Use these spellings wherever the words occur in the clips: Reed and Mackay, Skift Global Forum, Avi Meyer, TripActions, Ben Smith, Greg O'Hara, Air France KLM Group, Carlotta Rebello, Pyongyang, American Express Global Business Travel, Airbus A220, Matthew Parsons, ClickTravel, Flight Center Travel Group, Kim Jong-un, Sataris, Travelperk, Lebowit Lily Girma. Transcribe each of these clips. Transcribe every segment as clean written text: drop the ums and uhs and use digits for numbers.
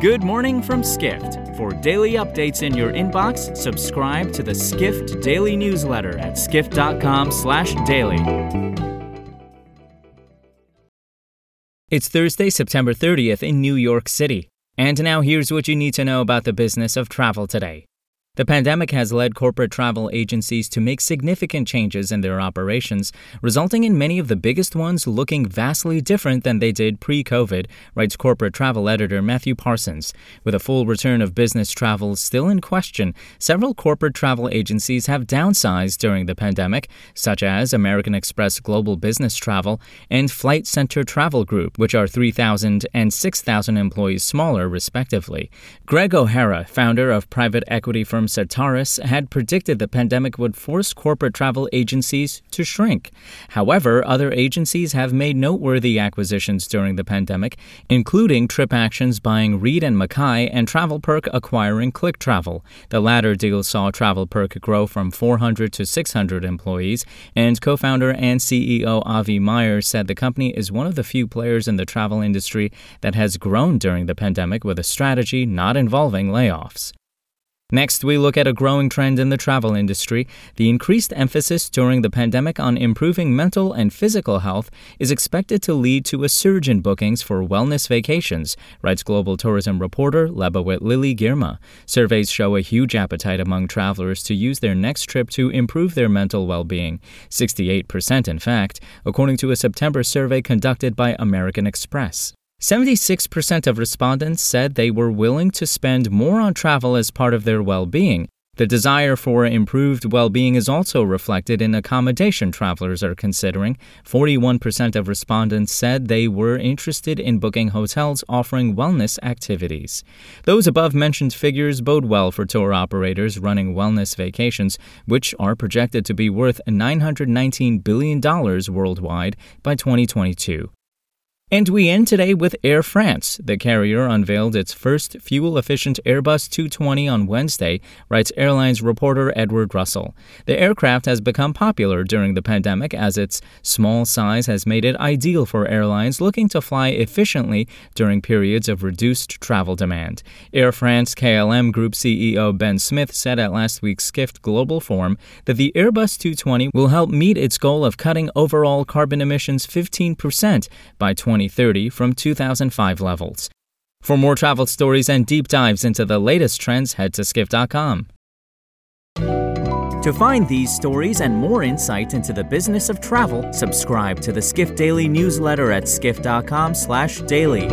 Good morning from Skift. For daily updates in your inbox, subscribe to the Skift Daily Newsletter at skift.com/daily. It's Thursday, September 30th in New York City. And now here's what you need to know about the business of travel today. The pandemic has led corporate travel agencies to make significant changes in their operations, resulting in many of the biggest ones looking vastly different than they did pre-COVID, writes corporate travel editor Matthew Parsons. With a full return of business travel still in question, several corporate travel agencies have downsized during the pandemic, such as American Express Global Business Travel and Flight Center Travel Group, which are 3,000 and 6,000 employees smaller, respectively. Greg O'Hara, founder of private equity firm Sataris, had predicted the pandemic would force corporate travel agencies to shrink. However, other agencies have made noteworthy acquisitions during the pandemic, including TripActions buying Reed and Mackay and Travelperk acquiring ClickTravel. The latter deal saw Travelperk grow from 400 to 600 employees, and co-founder and CEO Avi Meyer said the company is one of the few players in the travel industry that has grown during the pandemic with a strategy not involving layoffs. Next, we look at a growing trend in the travel industry. The increased emphasis during the pandemic on improving mental and physical health is expected to lead to a surge in bookings for wellness vacations, writes global tourism reporter Lebowit Lily Girma. Surveys show a huge appetite among travelers to use their next trip to improve their mental well-being, 68% in fact, according to a September survey conducted by American Express. 76% of respondents said they were willing to spend more on travel as part of their well-being. The desire for improved well-being is also reflected in accommodation travelers are considering. 41% of respondents said they were interested in booking hotels offering wellness activities. Those above-mentioned figures bode well for tour operators running wellness vacations, which are projected to be worth $919 billion worldwide by 2022. And we end today with Air France. The carrier unveiled its first fuel-efficient Airbus A220 on Wednesday, writes airlines reporter Edward Russell. The aircraft has become popular during the pandemic as its small size has made it ideal for airlines looking to fly efficiently during periods of reduced travel demand. Air France KLM Group CEO Ben Smith said at last week's Skift Global Forum that the Airbus A220 will help meet its goal of cutting overall carbon emissions 15% by 2030 from 2005 levels. For more travel stories and deep dives into the latest trends, head to skift.com. To find these stories and more insight into the business of travel, subscribe to the Skift Daily newsletter at skift.com/daily.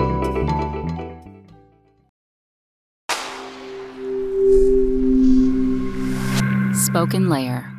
Spoken Layer.